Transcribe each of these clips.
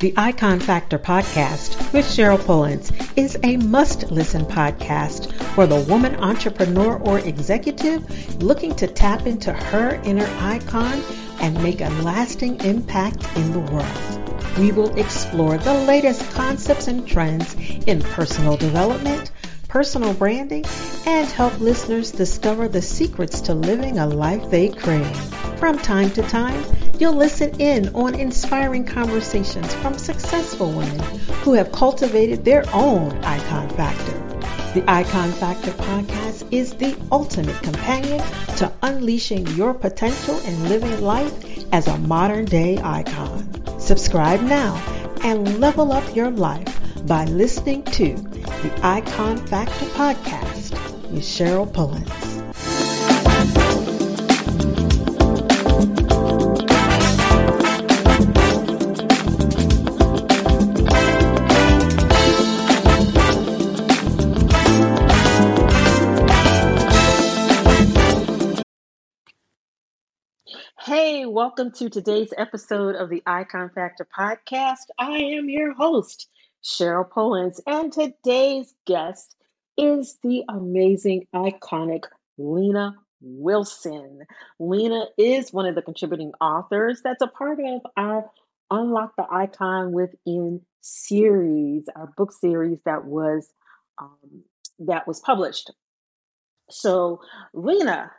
The Icon Factor podcast with Cheryl Pullins is a must-listen podcast for the woman entrepreneur or executive looking to tap into her inner icon and make a lasting impact in the world. We will explore the latest concepts and trends in personal development, personal branding, and help listeners discover the secrets to living a life they crave. From time to time, you'll listen in on inspiring conversations from successful women who have cultivated their own Icon Factor. The Icon Factor podcast is the ultimate companion to unleashing your potential and living life as a modern-day icon. Subscribe now and level up your life by listening to the Icon Factor podcast with Cheryl Pullins. Hey, welcome to today's episode of the Icon Factor podcast. I am your host, Cheryl Pullins, and today's guest is the amazing, iconic Lena Wilson. Lena is one of the contributing authors that's a part of our Unlock the Icon Within series, our book series that was published. So, Lena,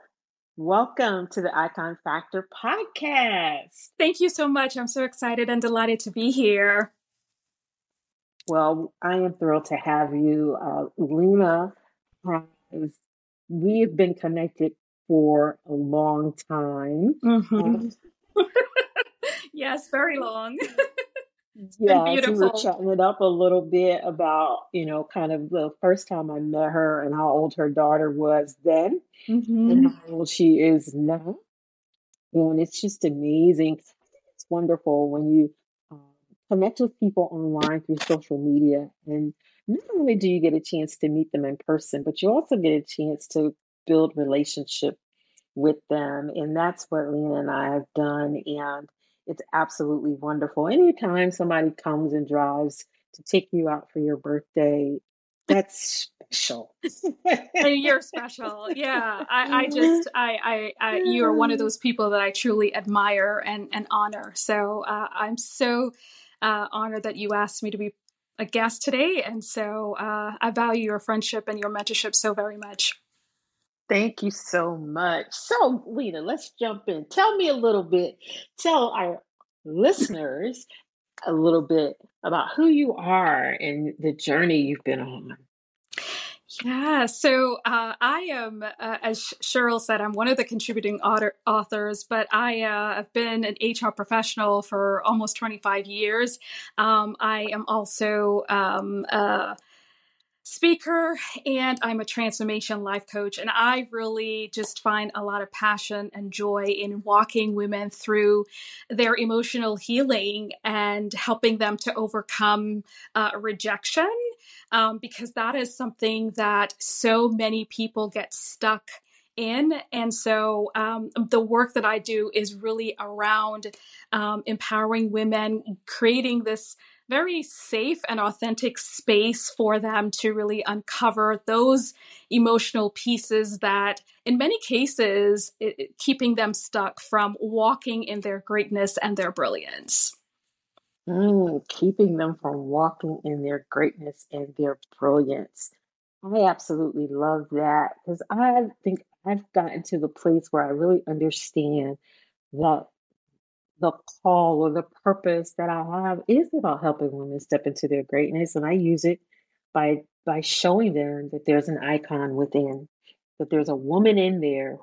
welcome to the Icon Factor podcast. Thank you so much. I'm so excited and delighted to be here. Well, I am thrilled to have you. Lena, we have been connected for a long time. Mm-hmm. Yes, very long. Yeah, we were chatting it up a little bit about, kind of the first time I met her and how old her daughter was then, mm-hmm. and how old she is now. And it's just amazing. It's wonderful when you connect with people online through social media. And not only do you get a chance to meet them in person, but you also get a chance to build relationship with them. And that's what Lena and I have done. And it's absolutely wonderful. Anytime somebody comes and drives to take you out for your birthday, that's special. You're special. Yeah. I you are one of those people that I truly admire and honor. So I'm so honored that you asked me to be a guest today. And so I value your friendship and your mentorship so very much. Thank you so much. So, Lena, let's jump in. Tell me a little bit. Tell our listeners a little bit about who you are and the journey you've been on. Yeah. So I am, as Cheryl said, I'm one of the contributing authors, but I have been an HR professional for almost 25 years. I am also speaker, and I'm a transformation life coach. And I really just find a lot of passion and joy in walking women through their emotional healing and helping them to overcome rejection, because that is something that so many people get stuck in. And so the work that I do is really around empowering women, creating this very safe and authentic space for them to really uncover those emotional pieces that, in many cases, keeping them stuck from walking in their greatness and their brilliance. Keeping them from walking in their greatness and their brilliance. I absolutely love that, because I think I've gotten to the place where I really understand that the call or the purpose that I have is about helping women step into their greatness. And I use it by showing them that there's an icon within, that there's a woman in there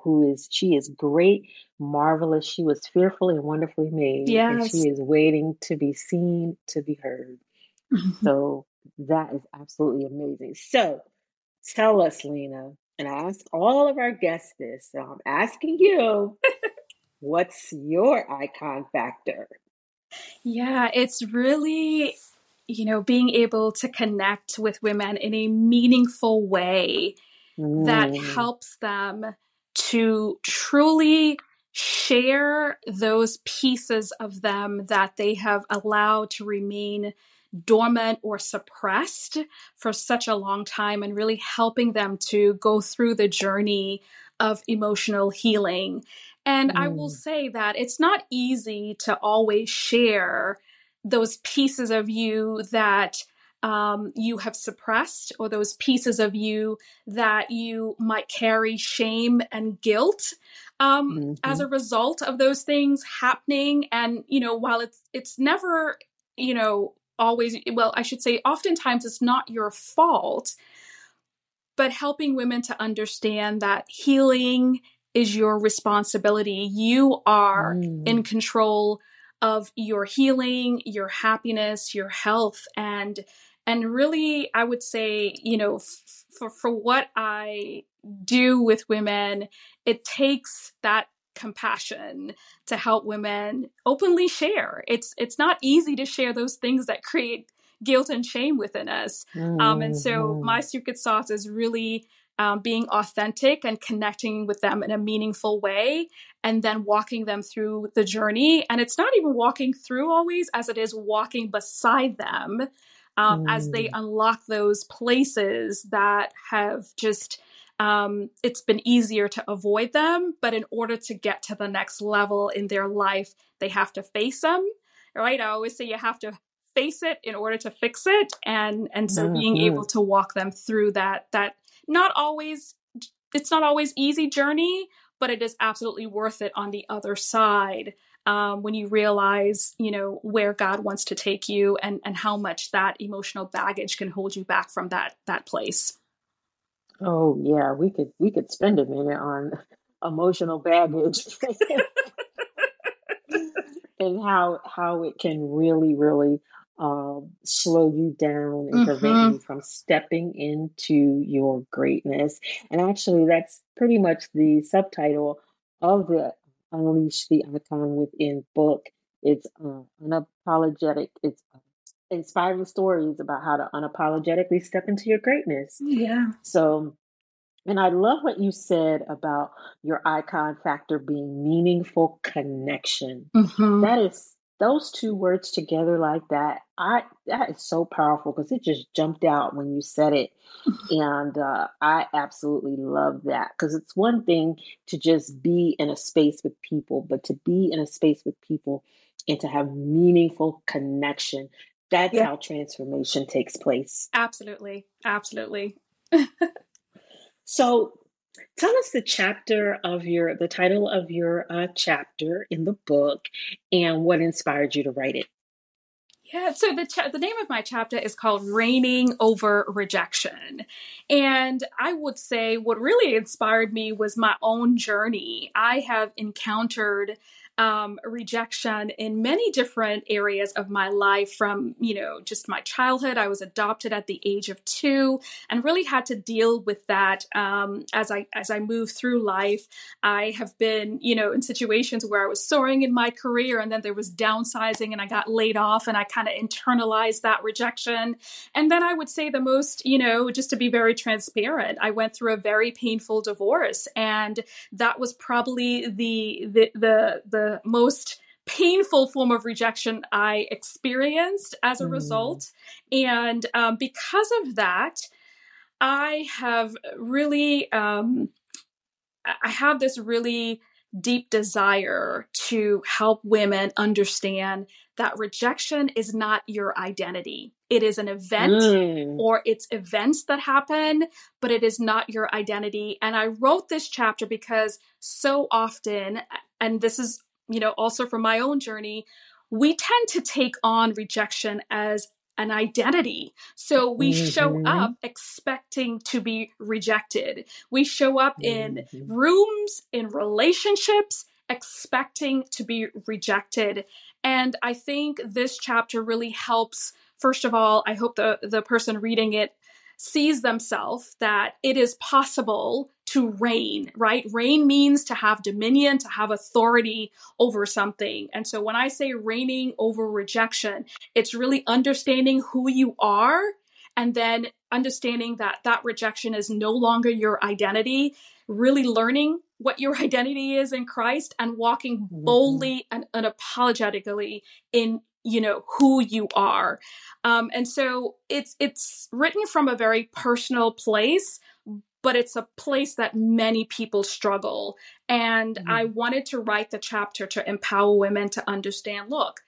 she is great, marvelous. She was fearfully and wonderfully made. Yes. And she is waiting to be seen, to be heard. Mm-hmm. So that is absolutely amazing. So tell us, Lena, and I ask all of our guests this, so I'm asking you, what's your icon factor? Yeah, it's really, being able to connect with women in a meaningful way that helps them to truly share those pieces of them that they have allowed to remain dormant or suppressed for such a long time, and really helping them to go through the journey of emotional healing. And I will say that it's not easy to always share those pieces of you that you have suppressed, or those pieces of you that you might carry shame and guilt as a result of those things happening. And, you know, while it's never, you know, always, well, I should say, oftentimes it's not your fault, but helping women to understand that healing is your responsibility. You are in control of your healing, your happiness, your health. And really, I would say, you know, for what I do with women, it takes that compassion to help women openly share. It's not easy to share those things that create guilt and shame within us. And so my secret sauce is really being authentic and connecting with them in a meaningful way, and then walking them through the journey. And it's not even walking through always, as it is walking beside them as they unlock those places that have just, it's been easier to avoid them. But in order to get to the next level in their life, they have to face them, right? I always say you have to face it in order to fix it. And so being able to walk them through that not always, it's not always easy journey, but it is absolutely worth it on the other side. When you realize, you know, where God wants to take you and how much that emotional baggage can hold you back from that place. Oh yeah. We could spend a minute on emotional baggage and how it can really, really slow you down and prevent you from stepping into your greatness. And actually, that's pretty much the subtitle of the Unleash the Icon Within book. It's unapologetic. It's inspiring stories about how to unapologetically step into your greatness. Yeah. So, and I love what you said about your icon factor being meaningful connection. That is, those two words together like that, that is so powerful, because it just jumped out when you said it. And I absolutely love that, because it's one thing to just be in a space with people, but to be in a space with people and to have meaningful connection, that's how transformation takes place. Absolutely. Absolutely. So tell us the chapter of the title of your chapter in the book, and what inspired you to write it. Yeah, so the name of my chapter is called Reigning Over Rejection. And I would say what really inspired me was my own journey. I have encountered rejection in many different areas of my life, from, you know, just my childhood. I was adopted at the age of 2 and really had to deal with that as I moved through life. I have been, you know, in situations where I was soaring in my career, and then there was downsizing and I got laid off, and I kind of internalized that rejection. And then I would say the most, you know, just to be very transparent, I went through a very painful divorce, and that was probably the most painful form of rejection I experienced as a result. And because of that, I have really, I have this really deep desire to help women understand that rejection is not your identity. It is an event, or it's events that happen, but it is not your identity. And I wrote this chapter because so often, and this is, you know, also from my own journey, we tend to take on rejection as an identity. So we show up expecting to be rejected. We show up in rooms, in relationships, expecting to be rejected. And I think this chapter really helps. First of all, I hope the person reading it sees themselves, that it is possible to reign, right? Reign means to have dominion, to have authority over something. And so when I say reigning over rejection, it's really understanding who you are, and then understanding that rejection is no longer your identity, really learning what your identity is in Christ and walking boldly and unapologetically in, you know, who you are. And so it's written from a very personal place, but it's a place that many people struggle. And I wanted to write the chapter to empower women to understand, look,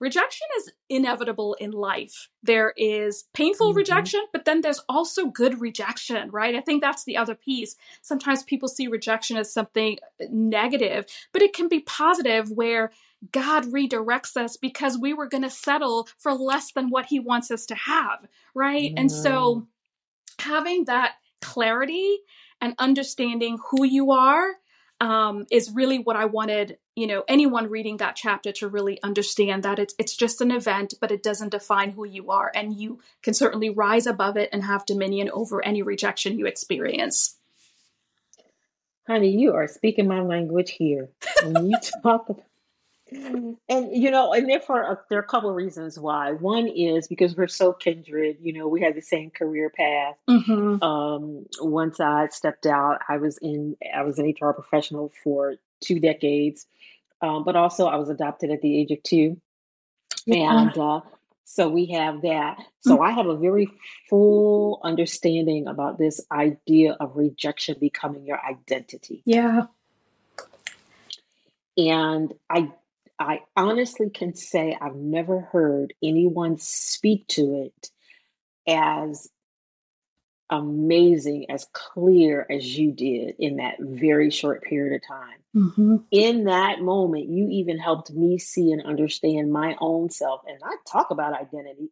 rejection is inevitable in life. There is painful rejection, but then there's also good rejection, right? I think that's the other piece. Sometimes people see rejection as something negative, but it can be positive where God redirects us because we were going to settle for less than what he wants us to have, right? And so having that clarity and understanding who you are is really what I wanted, you know, anyone reading that chapter to really understand, that it's just an event, but it doesn't define who you are. And you can certainly rise above it and have dominion over any rejection you experience. Honey, you are speaking my language here. When you talk and, you know, and there are a couple of reasons why. One is because we're so kindred, you know, we had the same career path. Once I stepped out, I was an HR professional for 2 decades. But also I was adopted at the age of 2. And so we have that. So I have a very full understanding about this idea of rejection becoming your identity. And I honestly can say I've never heard anyone speak to it as amazing, as clear as you did in that very short period of time. In that moment, you even helped me see and understand my own self. And I talk about identity.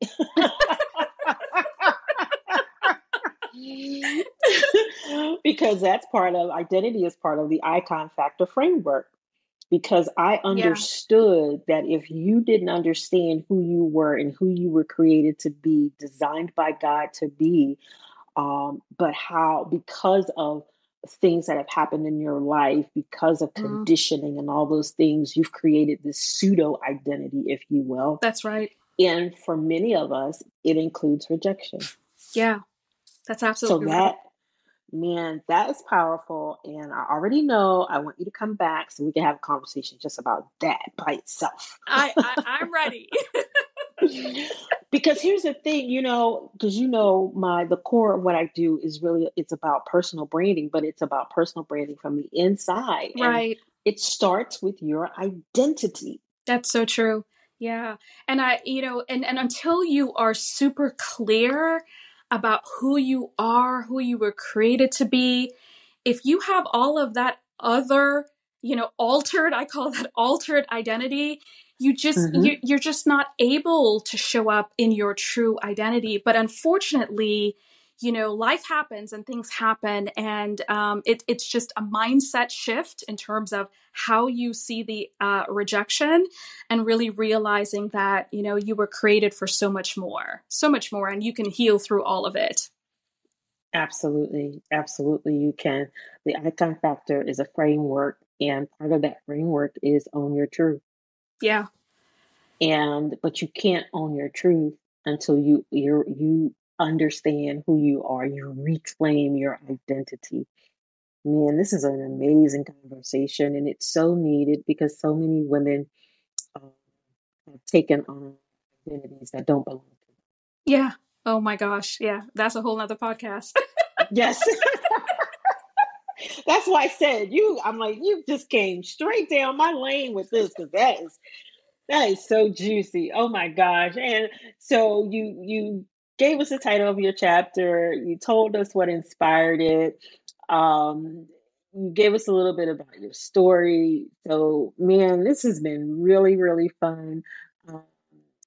Because that's identity is part of the Icon Factor framework. Because I understood that if you didn't understand who you were and who you were created to be, designed by God to be, but how, because of things that have happened in your life, because of conditioning and all those things, you've created this pseudo identity, if you will. That's right. And for many of us, it includes rejection. Yeah, that's absolutely right. Man, that is powerful. And I already know I want you to come back so we can have a conversation just about that by itself. I'm ready. Because here's the thing, you know, because you know the core of what I do is really, it's about personal branding, but it's about personal branding from the inside. Right. And it starts with your identity. That's so true. Yeah. And and until you are super clear about who you are, who you were created to be. If you have all of that other, you know, I call that altered identity, you're just not able to show up in your true identity. But unfortunately, you know, life happens and things happen. And it's just a mindset shift in terms of how you see the rejection and really realizing that, you know, you were created for so much more, and you can heal through all of it. Absolutely. Absolutely. You can. The Icon Factor is a framework, and part of that framework is own your truth. Yeah. But you can't own your truth until you understand who you are, you reclaim your identity. Man, this is an amazing conversation, and it's so needed because so many women have taken on identities that don't belong to them. Yeah. Oh my gosh. Yeah. That's a whole nother podcast. Yes. That's why I said you just came straight down my lane with this, because that is so juicy. Oh my gosh. And so you gave us the title of your chapter. You told us what inspired it. You gave us a little bit about your story. So, man, this has been really, really fun.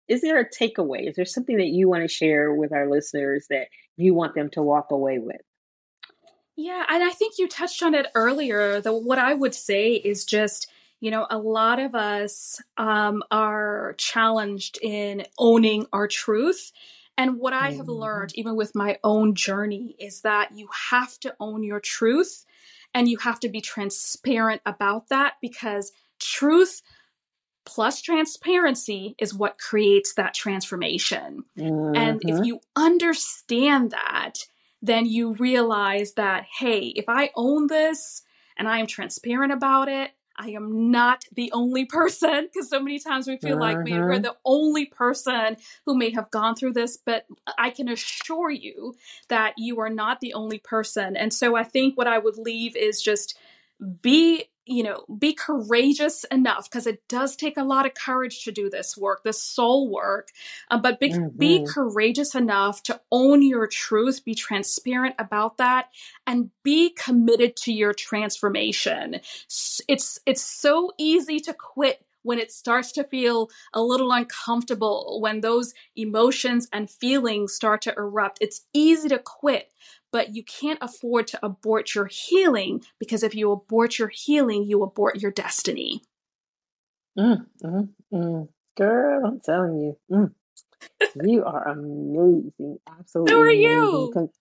Is there a takeaway? Is there something that you want to share with our listeners that you want them to walk away with? Yeah, and I think you touched on it earlier. What I would say is just, you know, a lot of us are challenged in owning our truth. And what I have learned, even with my own journey, is that you have to own your truth and you have to be transparent about that, because truth plus transparency is what creates that transformation. And if you understand that, then you realize that, hey, if I own this and I am transparent about it. I am not the only person, because so many times we feel like we're the only person who may have gone through this, but I can assure you that you are not the only person. And so I think what I would leave is just be courageous enough, because it does take a lot of courage to do this work, this soul work, but be courageous enough to own your truth, be transparent about that, and be committed to your transformation. It's so easy to quit when it starts to feel a little uncomfortable, when those emotions and feelings start to erupt. It's easy to quit. But you can't afford to abort your healing, because if you abort your healing, you abort your destiny. Girl, I'm telling you, you are amazing. Absolutely. So are you.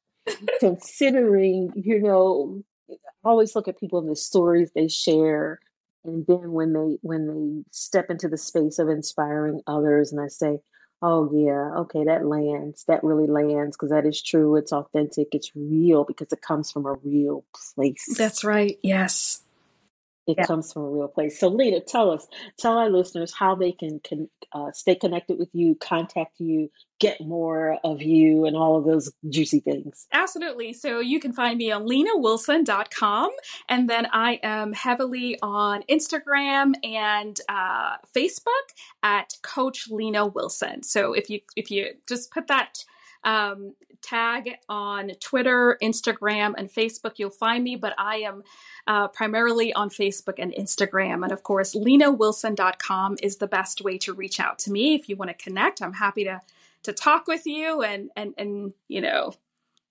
Considering, I always look at people and the stories they share. And then when they step into the space of inspiring others, and I say, oh yeah, okay, that really lands, because that is true, it's authentic, it's real, because it comes from a real place. That's right, yes. It comes from a real place. So Lena, tell our listeners how they can stay connected with you, contact you, get more of you, and all of those juicy things. Absolutely. So you can find me on lenawilson.com. And then I am heavily on Instagram and Facebook at Coach Lena Wilson. So if you just put that tag on Twitter, Instagram, and Facebook, you'll find me, but I am primarily on Facebook and Instagram. And of course, lenawilson.com is the best way to reach out to me. If you want to connect, I'm happy to talk with you and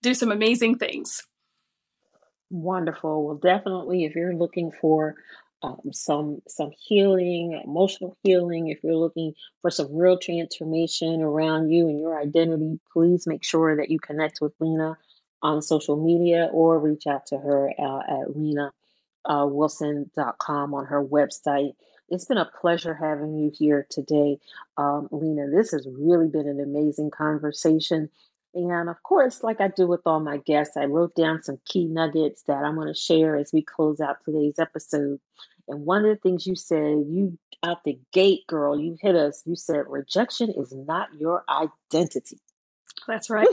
do some amazing things. Wonderful. Well, definitely, if you're looking for some healing, emotional healing, if you're looking for some real transformation around you and your identity, please make sure that you connect with Lena on social media or reach out to her at lenawilson.com on her website. It's been a pleasure having you here today, Lena. This has really been an amazing conversation. And of course, like I do with all my guests, I wrote down some key nuggets that I'm going to share as we close out today's episode. And one of the things you said, you out the gate, girl, you hit us. You said rejection is not your identity. That's right.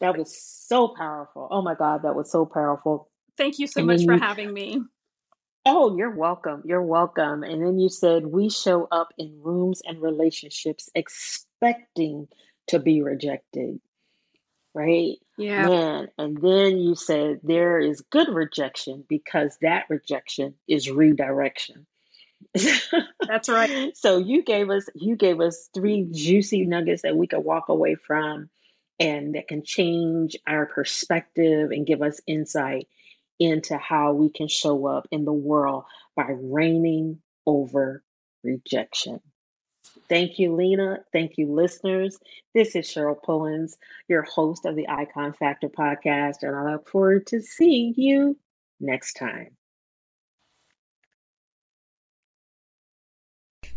That was so powerful. Oh my God, that was so powerful. Thank you so much for having me. Oh, you're welcome. You're welcome. And then you said we show up in rooms and relationships expecting to be rejected. Right? Yeah. Man. And then you said there is good rejection, because that rejection is redirection. That's right. So you gave us three juicy nuggets that we could walk away from, and that can change our perspective and give us insight into how we can show up in the world by reigning over rejection. Thank you, Lena. Thank you, listeners. This is Cheryl Pullins, your host of the Icon Factor podcast, and I look forward to seeing you next time.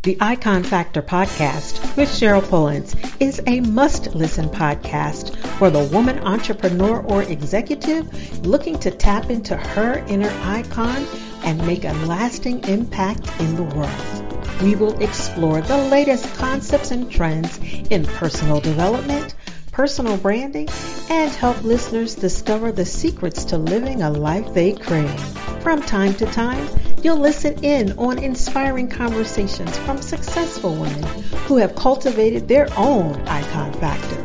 The Icon Factor podcast with Cheryl Pullins is a must-listen podcast for the woman entrepreneur or executive looking to tap into her inner icon and make a lasting impact in the world. We will explore the latest concepts and trends in personal development, personal branding, and help listeners discover the secrets to living a life they crave. From time to time, you'll listen in on inspiring conversations from successful women who have cultivated their own icon factor.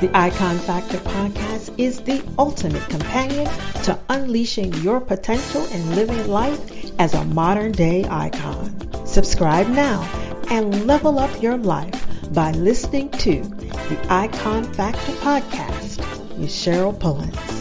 The Icon Factor podcast is the ultimate companion to unleashing your potential and living life as a modern-day icon. Subscribe now and level up your life by listening to the Icon Factor podcast with Cheryl Pullins.